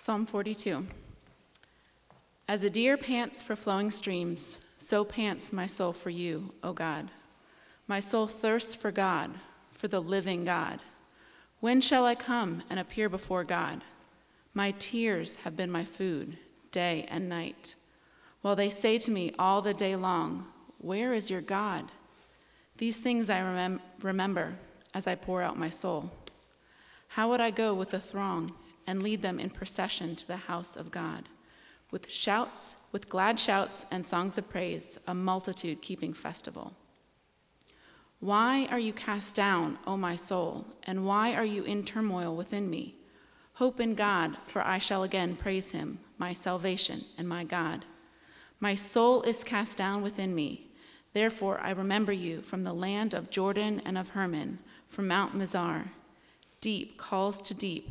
Psalm 42. As a deer pants for flowing streams, so pants my soul for you, O God. My soul thirsts for God, for the living God. When shall I come and appear before God? My tears have been my food, day and night, while they say to me all the day long, where is your God? These things I remember as I pour out my soul. How would I go with the throng and lead them in procession to the house of God? With shouts, with glad shouts and songs of praise, a multitude keeping festival. Why are you cast down, O my soul, and why are you in turmoil within me? Hope in God, for I shall again praise him, my salvation and my God. My soul is cast down within me. Therefore I remember you from the land of Jordan and of Hermon, from Mount Mizar. Deep calls to deep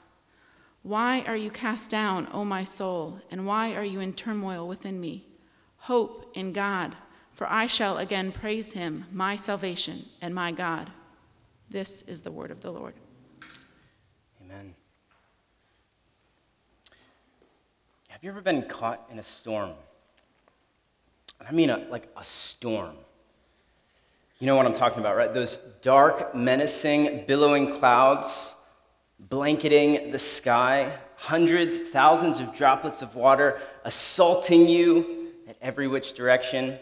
Why are you cast down, O my soul, and why are you in turmoil within me? Hope in God, for I shall again praise him, my salvation and my God. This is the word of the Lord. Amen. Have you ever been caught in a storm? I mean, like a storm. You know what I'm talking about, right? Those dark, menacing, billowing clouds blanketing the sky, hundreds, thousands of droplets of water assaulting you in every which direction,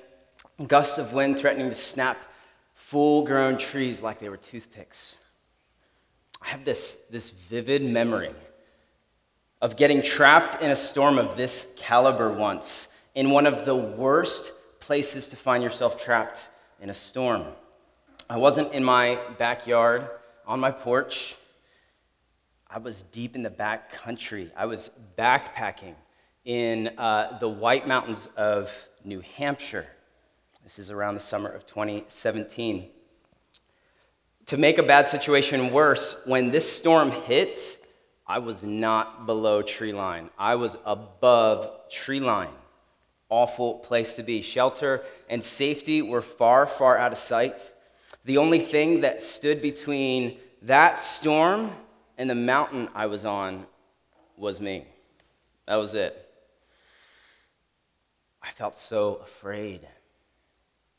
gusts of wind threatening to snap full-grown trees like they were toothpicks. I have this vivid memory of getting trapped in a storm of this caliber once, in one of the worst places to find yourself trapped in a storm. I wasn't in my backyard, on my porch. I was deep in the back country. I was backpacking in the White Mountains of New Hampshire. This is around the summer of 2017. To make a bad situation worse, when this storm hit, I was not below tree line. I was above tree line. Awful place to be. Shelter and safety were far, far out of sight. The only thing that stood between that storm and the mountain I was on was me. That was it. I felt so afraid,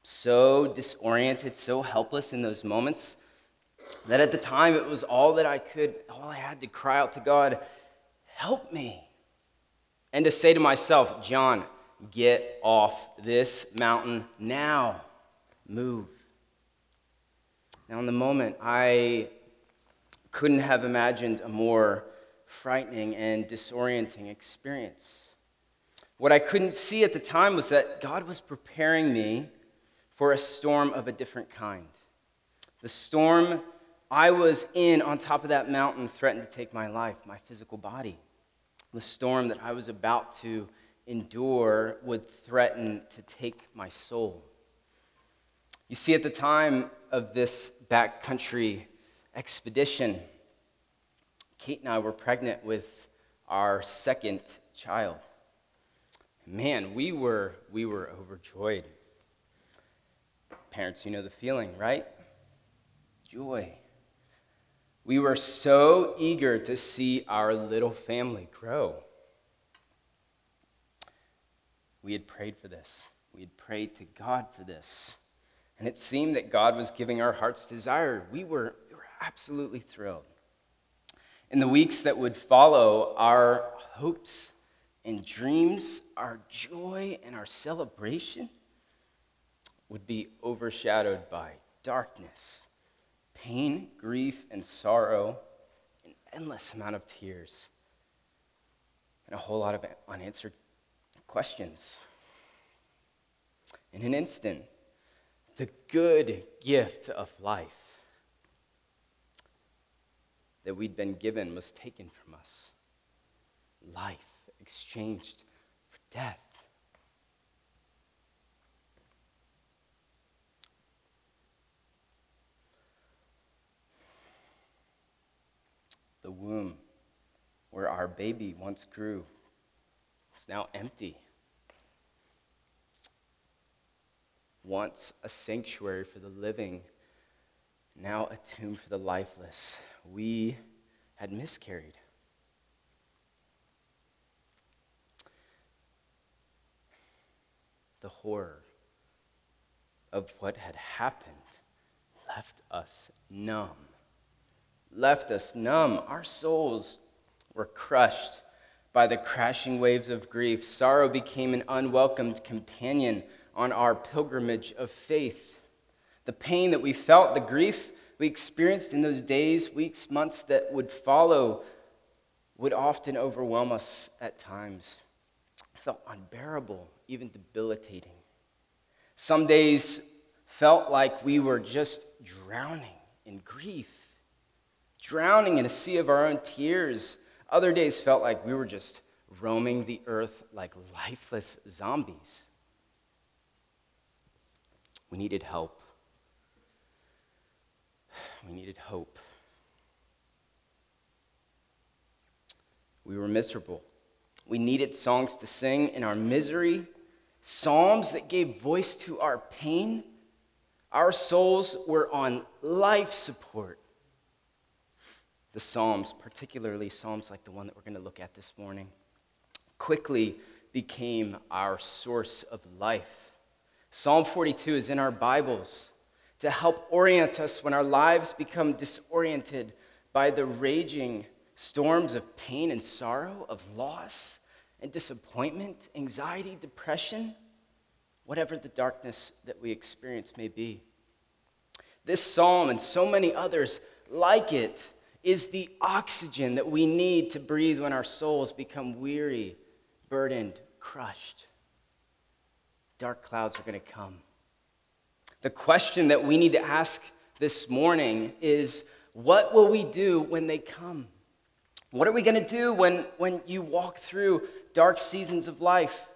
so disoriented, so helpless in those moments that at the time it was all that I could, all I had to cry out to God, help me. And to say to myself, John, get off this mountain now. Move. Now in the moment, I couldn't have imagined a more frightening and disorienting experience. What I couldn't see at the time was that God was preparing me for a storm of a different kind. The storm I was in on top of that mountain threatened to take my life, my physical body. The storm that I was about to endure would threaten to take my soul. You see, at the time of this backcountry expedition, Kate and I were pregnant with our second child. Man, we were overjoyed. Parents, you know the feeling, right? Joy. We were so eager to see our little family grow. We had prayed for this. We had prayed to God for this. And it seemed that God was giving our heart's desire. We were absolutely thrilled. In the weeks that would follow, our hopes and dreams, our joy and our celebration would be overshadowed by darkness, pain, grief, and sorrow, an endless amount of tears, and a whole lot of unanswered questions. In an instant, the good gift of life that we'd been given was taken from us. life exchanged for death. The womb where our baby once grew is now empty. Once a sanctuary for the living, now a tomb for the lifeless. We had miscarried. The horror of what had happened left us numb. Our souls were crushed by the crashing waves of grief. Sorrow became an unwelcomed companion on our pilgrimage of faith. The pain that we felt, the grief we experienced in those days, weeks, months that would follow would often overwhelm us at times. It felt unbearable, even debilitating. Some days felt like we were just drowning in grief, drowning in a sea of our own tears. Other days felt like we were just roaming the earth like lifeless zombies. We needed help. We needed hope. We were miserable. We needed songs to sing in our misery, psalms that gave voice to our pain. Our souls were on life support. The Psalms, particularly Psalms like the one that we're going to look at this morning, quickly became our source of life. Psalm 42 is in our Bibles to help orient us when our lives become disoriented by the raging storms of pain and sorrow, of loss and disappointment, anxiety, depression, whatever the darkness that we experience may be. This psalm and so many others like it is the oxygen that we need to breathe when our souls become weary, burdened, crushed. Dark clouds are going to come. The question that we need to ask this morning is, what will we do when they come? What are we going to do when you walk through dark seasons of life?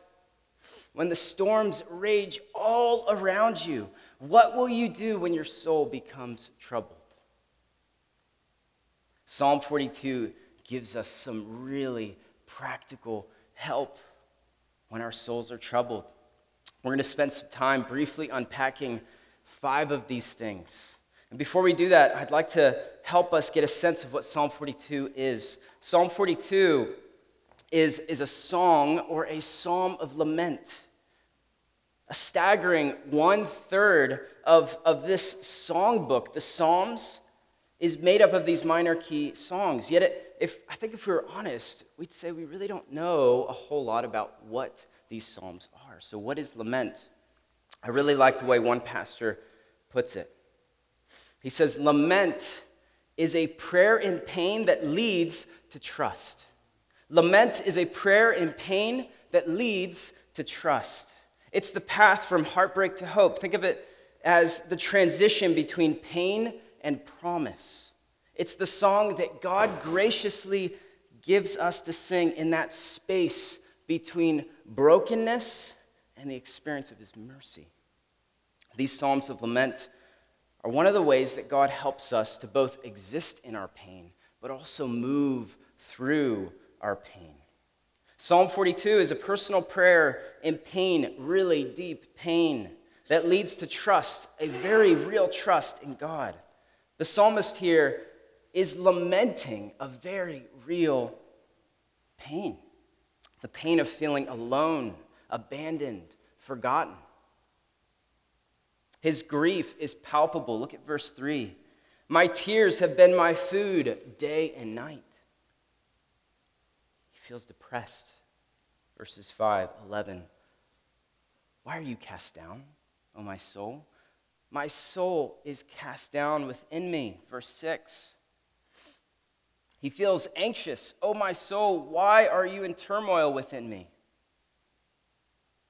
When the storms rage all around you, what will you do when your soul becomes troubled? Psalm 42 gives us some really practical help when our souls are troubled. We're going to spend some time briefly unpacking 5 of these things. And before we do that, I'd like to help us get a sense of what Psalm 42 is. Psalm 42 is a song or a psalm of lament. A staggering 1/3 of this songbook, the Psalms, is made up of these minor key songs. Yet, if we were honest, we'd say we really don't know a whole lot about what these psalms are. So what is lament? I really like the way one pastor puts it. He says, lament is a prayer in pain that leads to trust. Lament is a prayer in pain that leads to trust. It's the path from heartbreak to hope. Think of it as the transition between pain and promise. It's the song that God graciously gives us to sing in that space between brokenness and the experience of his mercy. These psalms of lament are one of the ways that God helps us to both exist in our pain, but also move through our pain. Psalm 42 is a personal prayer in pain, really deep pain, that leads to trust, a very real trust in God. The psalmist here is lamenting a very real pain, the pain of feeling alone, abandoned, forgotten. His grief is palpable. Look at verse 3. My tears have been my food day and night. He feels depressed. Verses 5, 11. Why are you cast down, O my soul? My soul is cast down within me. Verse 6. He feels anxious. Oh, my soul, why are you in turmoil within me?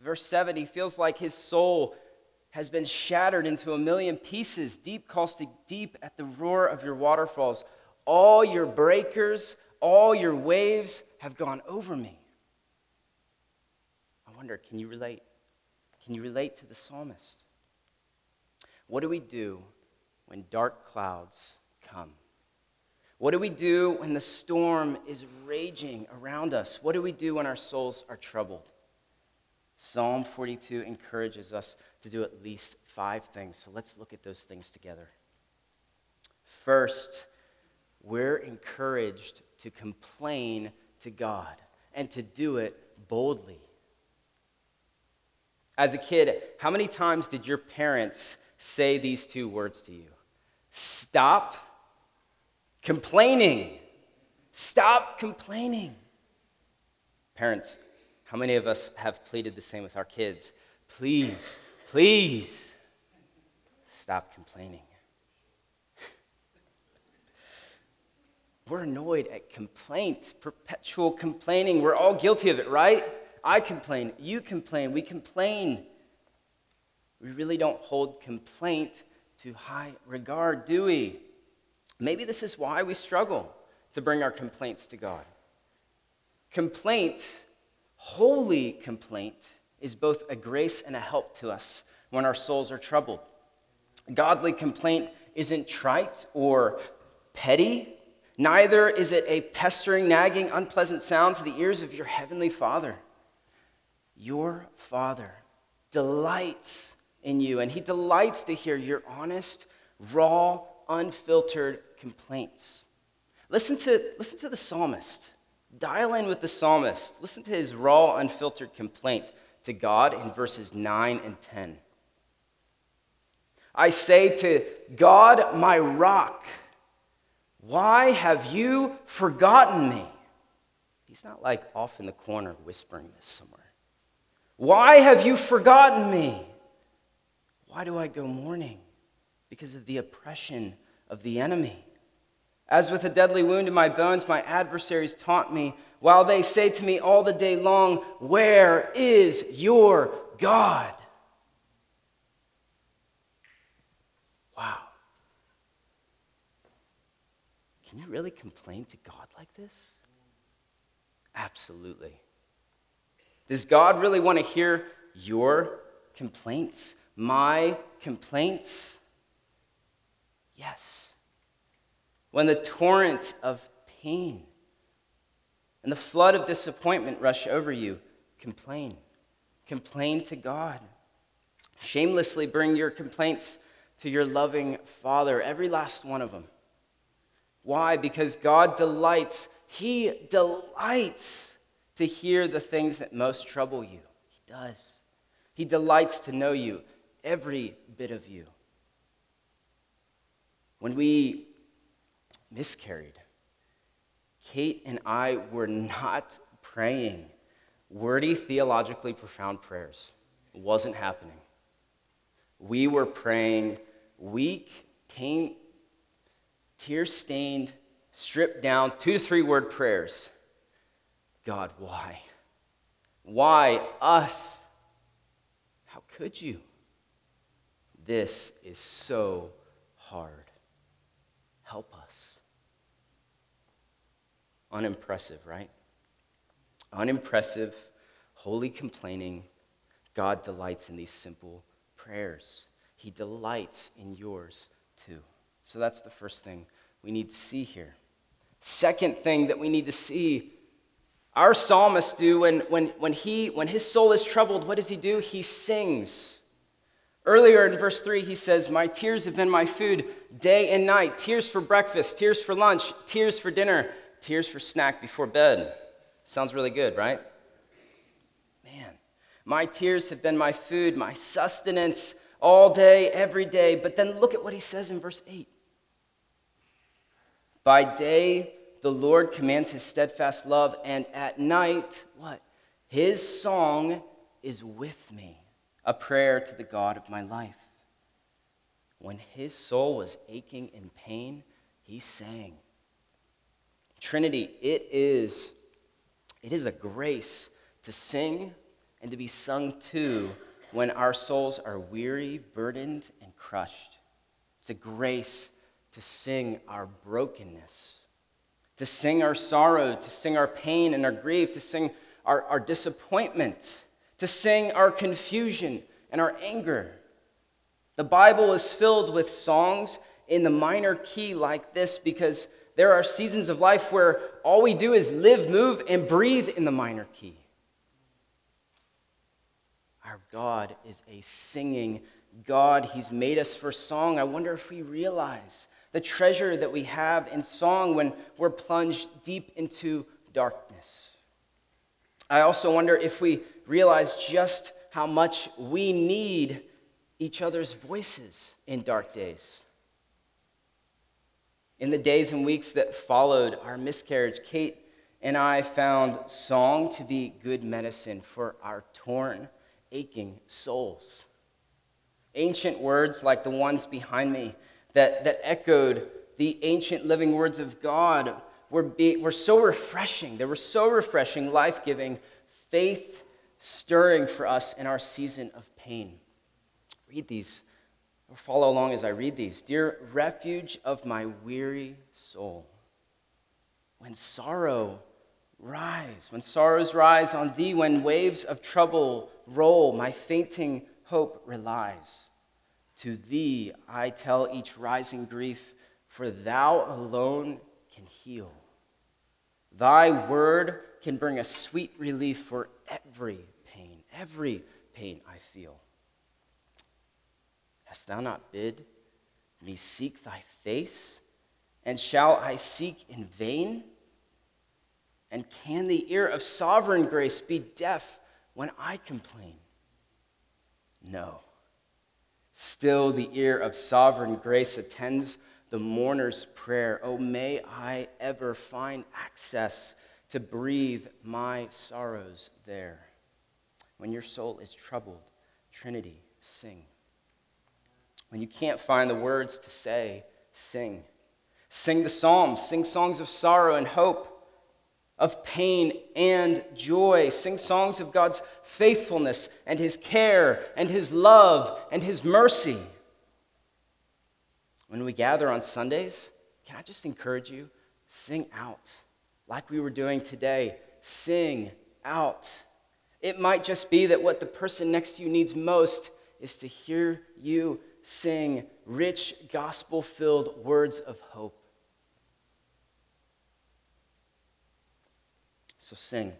Verse 7. He feels like his soul has been shattered into a million pieces. Deep calls to deep at the roar of your waterfalls. All your breakers, all your waves have gone over me. I wonder, can you relate? Can you relate to the psalmist? What do we do when dark clouds come? What do we do when the storm is raging around us? What do we do when our souls are troubled? Psalm 42 encourages us to do at least 5 things. So let's look at those things together. First, we're encouraged to complain to God and to do it boldly. As a kid, how many times did your parents say these 2 words to you? Stop complaining. Stop complaining. Parents, how many of us have pleaded the same with our kids? Please, please, stop complaining. We're annoyed at complaint, perpetual complaining. We're all guilty of it, right? I complain, you complain, we complain. We really don't hold complaint to high regard, do we? Maybe this is why we struggle to bring our complaints to God. Complaint, holy complaint, is both a grace and a help to us when our souls are troubled. Godly complaint isn't trite or petty. Neither is it a pestering, nagging, unpleasant sound to the ears of your heavenly Father. Your Father delights in you, and He delights to hear your honest, raw, unfiltered complaints. Listen to the psalmist. Dial in with the psalmist. Listen to his raw, unfiltered complaint to God in verses 9 and 10. I say to God, my rock, why have you forgotten me? He's not like off in the corner whispering this somewhere. Why have you forgotten me? Why do I go mourning? Because of the oppression of the enemy. As with a deadly wound in my bones, my adversaries taunt me, while they say to me all the day long, where is your God? Wow. Can you really complain to God like this? Absolutely. Does God really want to hear your complaints, my complaints? Yes. When the torrent of pain and the flood of disappointment rush over you, complain. Complain to God. Shamelessly bring your complaints to your loving Father, every last one of them. Why? Because God delights. He delights to hear the things that most trouble you. He does. He delights to know you, every bit of you. When we miscarried, Kate and I were not praying wordy, theologically profound prayers. It wasn't happening. We were praying weak, tear-stained, stripped down, 2 to 3 word prayers. God, why? Why us? How could you? This is so hard. Help us. Unimpressive, right? Unimpressive, holy complaining. God delights in these simple prayers. He delights in yours too. So that's the first thing we need to see here. Second thing that we need to see, our psalmist do when his soul is troubled, what does he do? He sings. Earlier in verse 3, he says, my tears have been my food day and night. Tears for breakfast, tears for lunch, tears for dinner, tears for snack before bed. Sounds really good, right? Man, my tears have been my food, my sustenance all day, every day. But then look at what he says in verse 8. By day, the Lord commands his steadfast love, and at night, what? His song is with me, a prayer to the God of my life. When his soul was aching in pain, he sang. Trinity, it is a grace to sing and to be sung to when our souls are weary, burdened, and crushed. It's a grace to sing our brokenness. to sing our sorrow, to sing our pain and our grief, to sing our disappointment, to sing our confusion and our anger. The Bible is filled with songs in the minor key like this because there are seasons of life where all we do is live, move, and breathe in the minor key. Our God is a singing God. He's made us for song. I wonder if we realize the treasure that we have in song when we're plunged deep into darkness. I also wonder if we realize just how much we need each other's voices in dark days. In the days and weeks that followed our miscarriage, Kate and I found song to be good medicine for our torn, aching souls. Ancient words like the ones behind me that echoed the ancient living words of God were so refreshing. They were so refreshing, life-giving, faith-stirring for us in our season of pain. Read these. Or follow along as I read these. Dear refuge of my weary soul, when sorrows rise on thee, when waves of trouble roll, my fainting hope relies. To thee I tell each rising grief, for thou alone can heal. Thy word can bring a sweet relief for every pain I feel. Hast thou not bid me seek thy face? And shall I seek in vain? And can the ear of sovereign grace be deaf when I complain? No. Still the ear of sovereign grace attends the mourner's prayer. Oh, may I ever find access to breathe my sorrows there. When your soul is troubled, Trinity, sing. When you can't find the words to say, sing. Sing the psalms. Sing songs of sorrow and hope, of pain and joy. Sing songs of God's faithfulness and his care and his love and his mercy. When we gather on Sundays, can I just encourage you? Sing out. Like we were doing today, sing out. It might just be that what the person next to you needs most is to hear you sing rich, gospel-filled words of hope. So sing.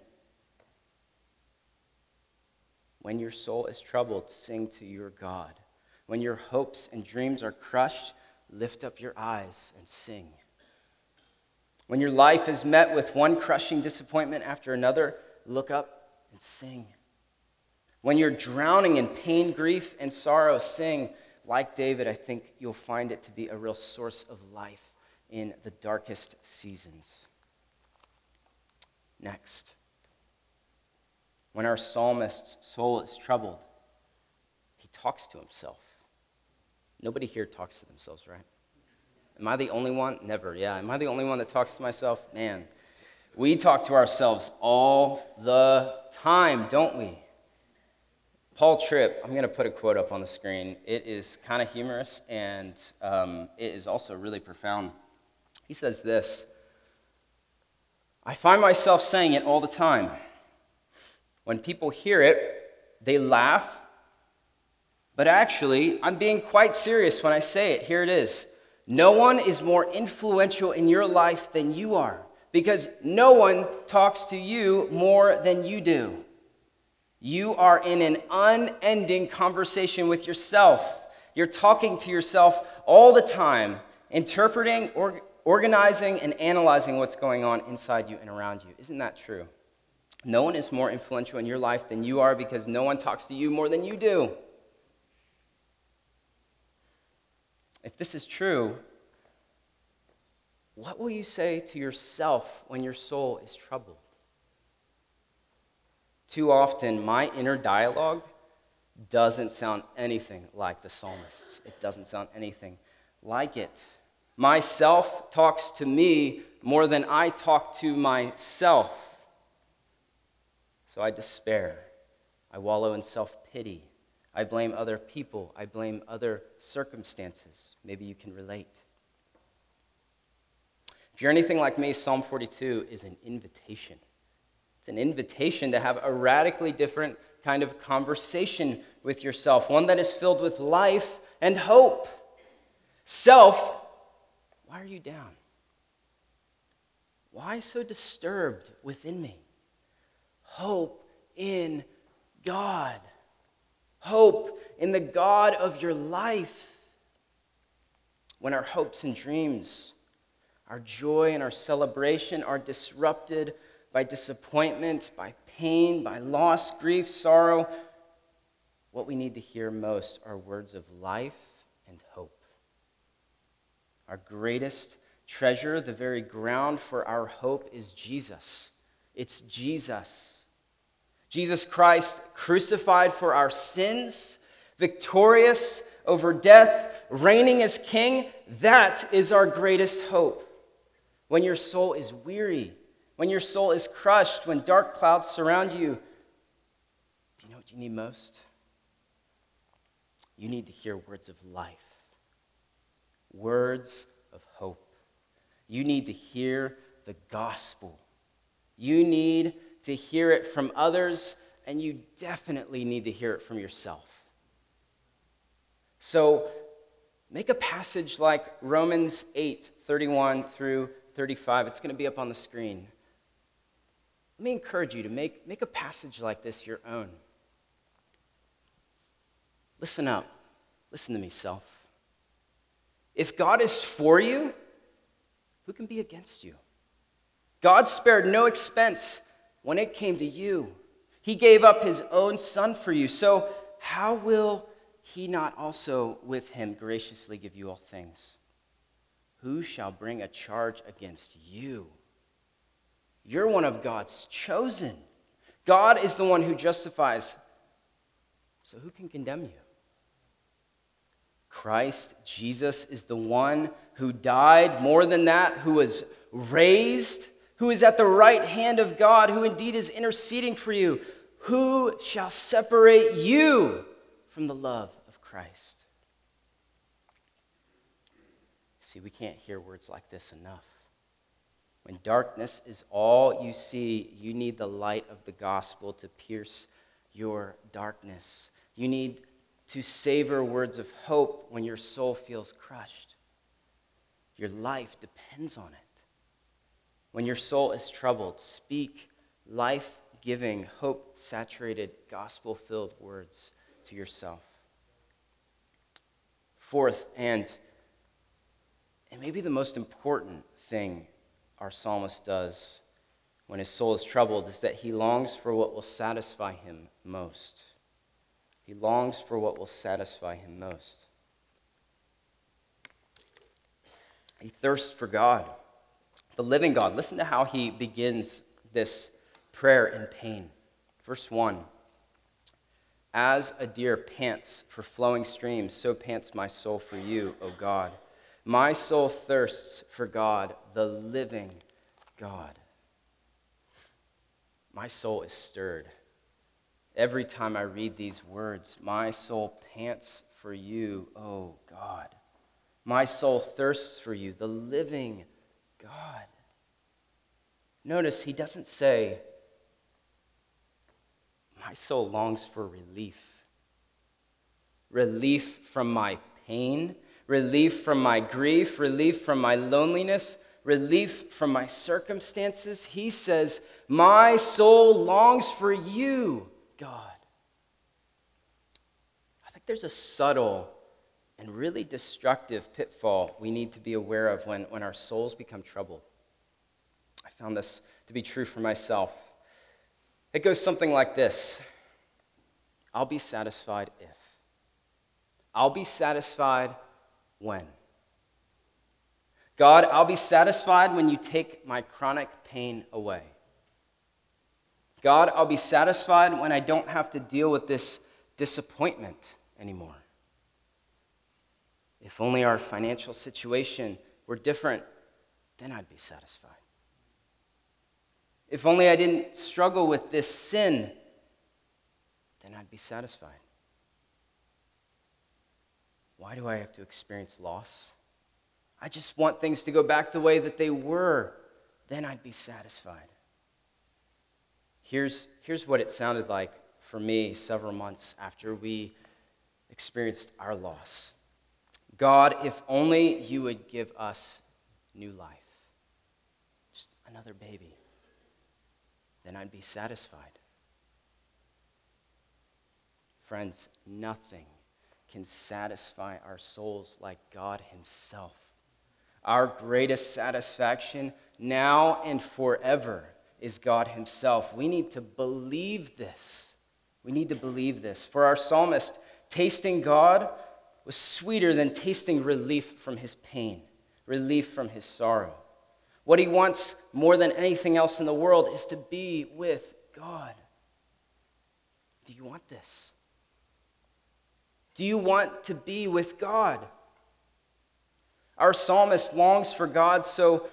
When your soul is troubled, sing to your God. When your hopes and dreams are crushed, lift up your eyes and sing. When your life is met with one crushing disappointment after another, look up and sing. When you're drowning in pain, grief, and sorrow, sing. Like David, I think you'll find it to be a real source of life in the darkest seasons. Next, when our psalmist's soul is troubled, he talks to himself. Nobody here talks to themselves, right? Am I the only one? Never, yeah. Am I the only one that talks to myself? Man, we talk to ourselves all the time, don't we? Paul Tripp, I'm going to put a quote up on the screen. It is kind of humorous, and it is also really profound. He says this: I find myself saying it all the time. When people hear it, they laugh, but actually, I'm being quite serious when I say it. Here it is. No one is more influential in your life than you are, because no one talks to you more than you do. You are in an unending conversation with yourself. You're talking to yourself all the time, interpreting, organizing, and analyzing what's going on inside you and around you. Isn't that true? No one is more influential in your life than you are because no one talks to you more than you do. If this is true, what will you say to yourself when your soul is troubled? Too often, my inner dialogue doesn't sound anything like the psalmist's. It doesn't sound anything like it. Myself talks to me more than I talk to myself. So I despair. I wallow in self-pity. I blame other people. I blame other circumstances. Maybe you can relate. If you're anything like me, Psalm 42 is an invitation. It's an invitation to have a radically different kind of conversation with yourself, one that is filled with life and hope. Self, why are you down? Why so disturbed within me? Hope in God. Hope in the God of your life. When our hopes and dreams, our joy and our celebration are disrupted by disappointment, by pain, by loss, grief, sorrow, what we need to hear most are words of life and hope. Our greatest treasure, the very ground for our hope, is Jesus. It's Jesus. Jesus Christ, crucified for our sins, victorious over death, reigning as king. That is our greatest hope. When your soul is weary, when your soul is crushed, when dark clouds surround you, do you know what you need most? You need to hear words of life, words of hope. You need to hear the gospel. You need to hear it from others, and you definitely need to hear it from yourself. So make a passage like Romans 8, 31 through 35. It's going to be up on the screen. Let me encourage you to make a passage like this your own. Listen up. Listen to me, self. If God is for you, who can be against you? God spared no expense when it came to you. He gave up his own son for you. So how will he not also with him graciously give you all things? Who shall bring a charge against you? You're one of God's chosen. God is the one who justifies. So who can condemn you? Christ Jesus is the one who died, more than that, who was raised, who is at the right hand of God, who indeed is interceding for you. Who shall separate you from the love of Christ? See, we can't hear words like this enough. When darkness is all you see, you need the light of the gospel to pierce your darkness. You need to savor words of hope when your soul feels crushed. Your life depends on it. When your soul is troubled, speak life-giving, hope-saturated, gospel-filled words to yourself. Fourth, and maybe the most important thing our psalmist does when his soul is troubled is that he longs for what will satisfy him most. He longs for what will satisfy him most. He thirsts for God, the living God. Listen to how he begins this prayer in pain. Verse 1, as a deer pants for flowing streams, so pants my soul for you, O God. My soul thirsts for God, the living God. My soul is stirred. Every time I read these words, my soul pants for you, O God. My soul thirsts for you, the living God. Notice he doesn't say, my soul longs for relief. Relief from my pain, relief from my grief, relief from my loneliness, relief from my circumstances. He says, my soul longs for you, God. I think there's a subtle and really destructive pitfall we need to be aware of when our souls become troubled. I found this to be true for myself. It goes something like this. I'll be satisfied if. I'll be satisfied when. God, I'll be satisfied when you take my chronic pain away. God, I'll be satisfied when I don't have to deal with this disappointment anymore. If only our financial situation were different, then I'd be satisfied. If only I didn't struggle with this sin, then I'd be satisfied. Why do I have to experience loss? I just want things to go back the way that they were, then I'd be satisfied. Here's what it sounded like for me several months after we experienced our loss. God, if only you would give us new life. Just another baby. Then I'd be satisfied. Friends, nothing can satisfy our souls like God himself. Our greatest satisfaction now and forever is God himself. We need to believe this. We need to believe this. For our psalmist, tasting God was sweeter than tasting relief from his pain, relief from his sorrow. What he wants more than anything else in the world is to be with God. Do you want this? Do you want to be with God? Our psalmist longs for God so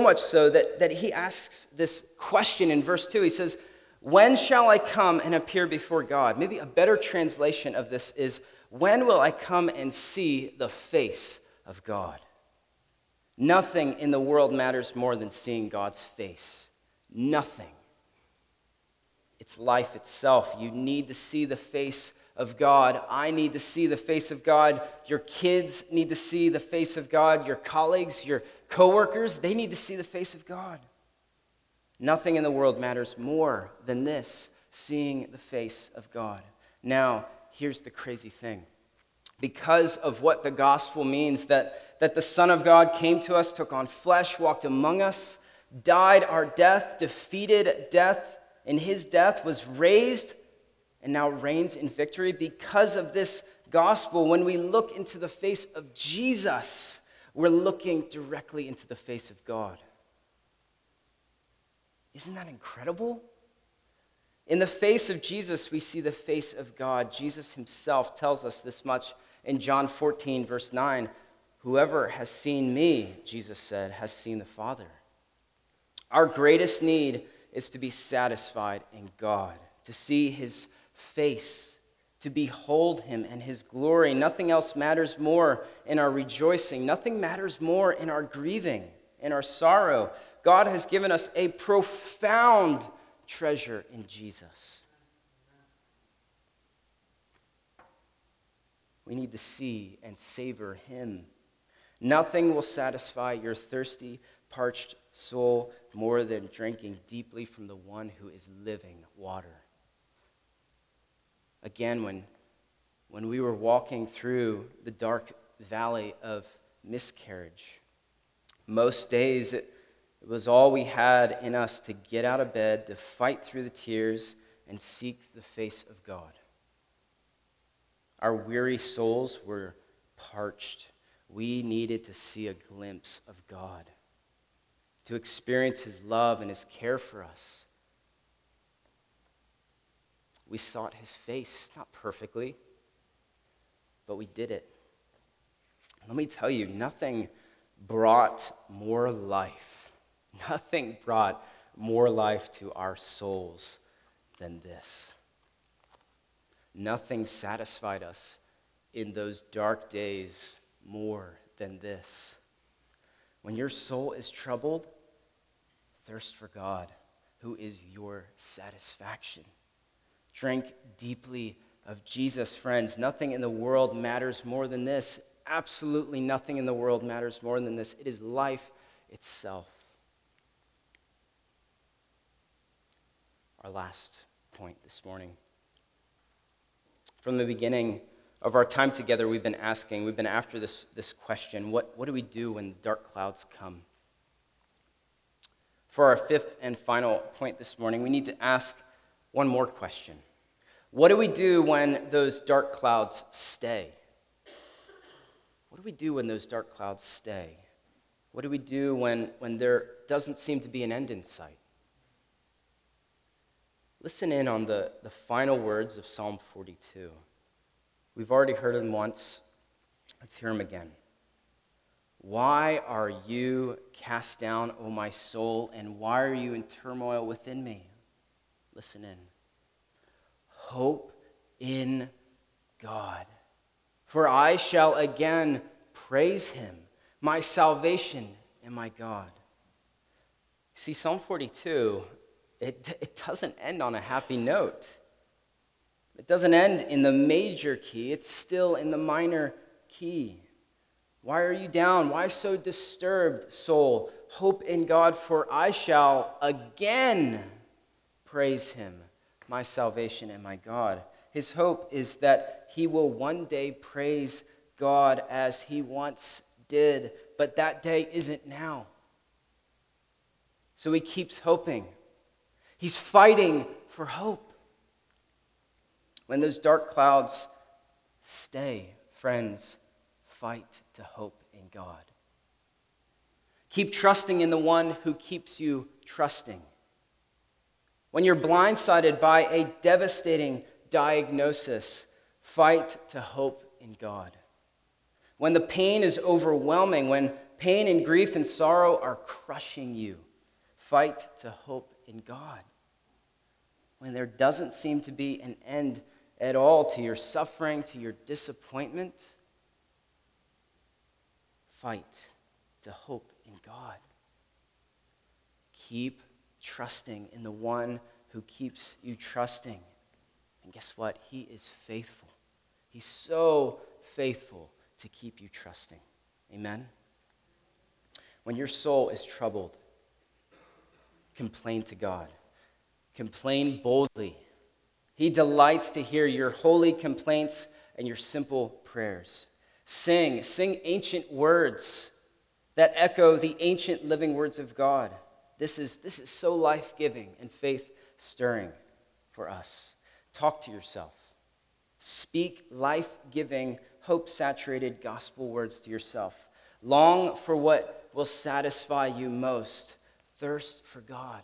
much so that he asks this question in verse 2. He says, "When shall I come and appear before God?" Maybe a better translation of this is, "When will I come and see the face of God?" Nothing in the world matters more than seeing God's face. Nothing. It's life itself. You need to see the face of God. I need to see the face of God. Your kids need to see the face of God. Your colleagues, your coworkers, they need to see the face of God. Nothing in the world matters more than this, seeing the face of God. Now, here's the crazy thing. Because of what the gospel means, that the Son of God came to us, took on flesh, walked among us, died our death, defeated death in his death, was raised, and now reigns in victory. Because of this gospel, when we look into the face of Jesus, we're looking directly into the face of God. Isn't that incredible? In the face of Jesus, we see the face of God. Jesus himself tells us this much in John 14, verse 9. "Whoever has seen me," Jesus said, "has seen the Father." Our greatest need is to be satisfied in God, to see his face, to behold him and his glory. Nothing else matters more in our rejoicing. Nothing matters more in our grieving, in our sorrow. God has given us a profound treasure in Jesus. We need to see and savor him. Nothing will satisfy your thirsty, parched soul more than drinking deeply from the one who is living water. Again, when we were walking through the dark valley of miscarriage, most days it was all we had in us to get out of bed, to fight through the tears, and seek the face of God. Our weary souls were parched. We needed to see a glimpse of God, to experience his love and his care for us. We sought his face, not perfectly, but we did it. Let me tell you, nothing brought more life. Nothing brought more life to our souls than this. Nothing satisfied us in those dark days more than this. When your soul is troubled, thirst for God, who is your satisfaction. Drink deeply of Jesus, friends. Nothing in the world matters more than this. Absolutely nothing in the world matters more than this. It is life itself. Our last point this morning. From the beginning of our time together, we've been after this question, what do we do when dark clouds come? For our fifth and final point this morning, we need to ask one more question. What do we do when those dark clouds stay? What do we do when those dark clouds stay? What do we do when there doesn't seem to be an end in sight? Listen in on the final words of Psalm 42. We've already heard them once. Let's hear them again. "Why are you cast down, O my soul, and why are you in turmoil within me?" Listen in. "Hope in God, for I shall again praise him, my salvation and my God. See, Psalm 42, it doesn't end on a happy note. It doesn't end in the major key. It's still in the minor key. Why are you down? Why so disturbed, soul? Hope in God, for I shall again praise him, my salvation and my God. His hope is that he will one day praise God as he once did, but that day isn't now. So he keeps hoping. He's fighting for hope. When those dark clouds stay, friends, fight to hope in God. Keep trusting in the one who keeps you trusting. When you're blindsided by a devastating diagnosis, fight to hope in God. When the pain is overwhelming, when pain and grief and sorrow are crushing you, fight to hope in God. When there doesn't seem to be an end at all to your suffering, to your disappointment, fight to hope in God. Keep trusting in the one who keeps you trusting. And guess what? He is faithful. He's so faithful to keep you trusting. Amen? When your soul is troubled, complain to God. Complain boldly. He delights to hear your holy complaints and your simple prayers. Sing ancient words that echo the ancient living words of God. This is so life-giving and faith-stirring for us. Talk to yourself. Speak life-giving, hope-saturated gospel words to yourself. Long for what will satisfy you most. Thirst for God.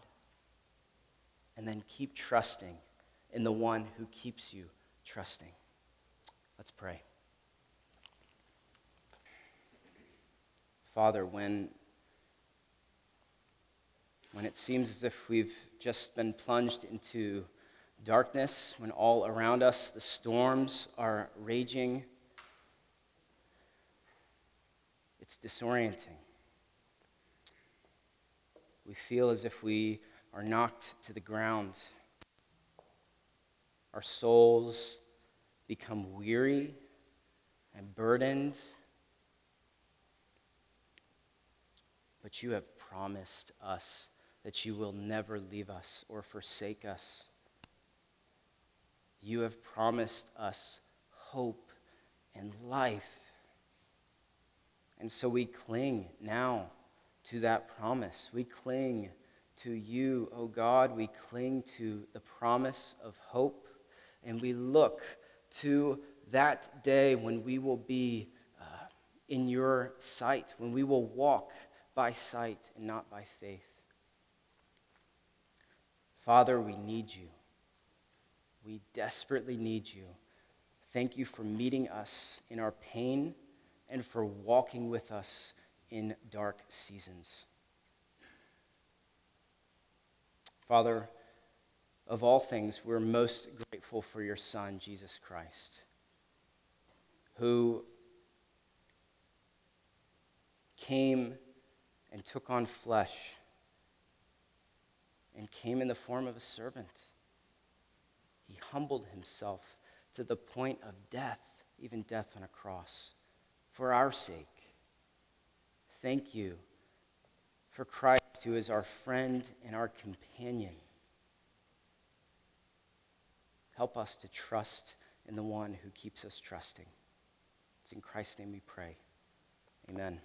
And then keep trusting in the one who keeps you trusting. Let's pray. Father, when it seems as if we've just been plunged into darkness, when all around us the storms are raging, it's disorienting. We feel as if we are knocked to the ground. Our souls become weary and burdened. But you have promised us that you will never leave us or forsake us. You have promised us hope and life. And so we cling now to that promise. We cling to you, O God. We cling to the promise of hope, and we look to that day when we will be in your sight, when we will walk by sight and not by faith. Father, we need you. We desperately need you. Thank you for meeting us in our pain and for walking with us in dark seasons. Father, of all things, we're most grateful for your Son, Jesus Christ, who came and took on flesh and came in the form of a servant. He humbled himself to the point of death, even death on a cross, for our sake. Thank you for Christ, who is our friend and our companion. Help us to trust in the one who keeps us trusting. It's in Christ's name we pray. Amen.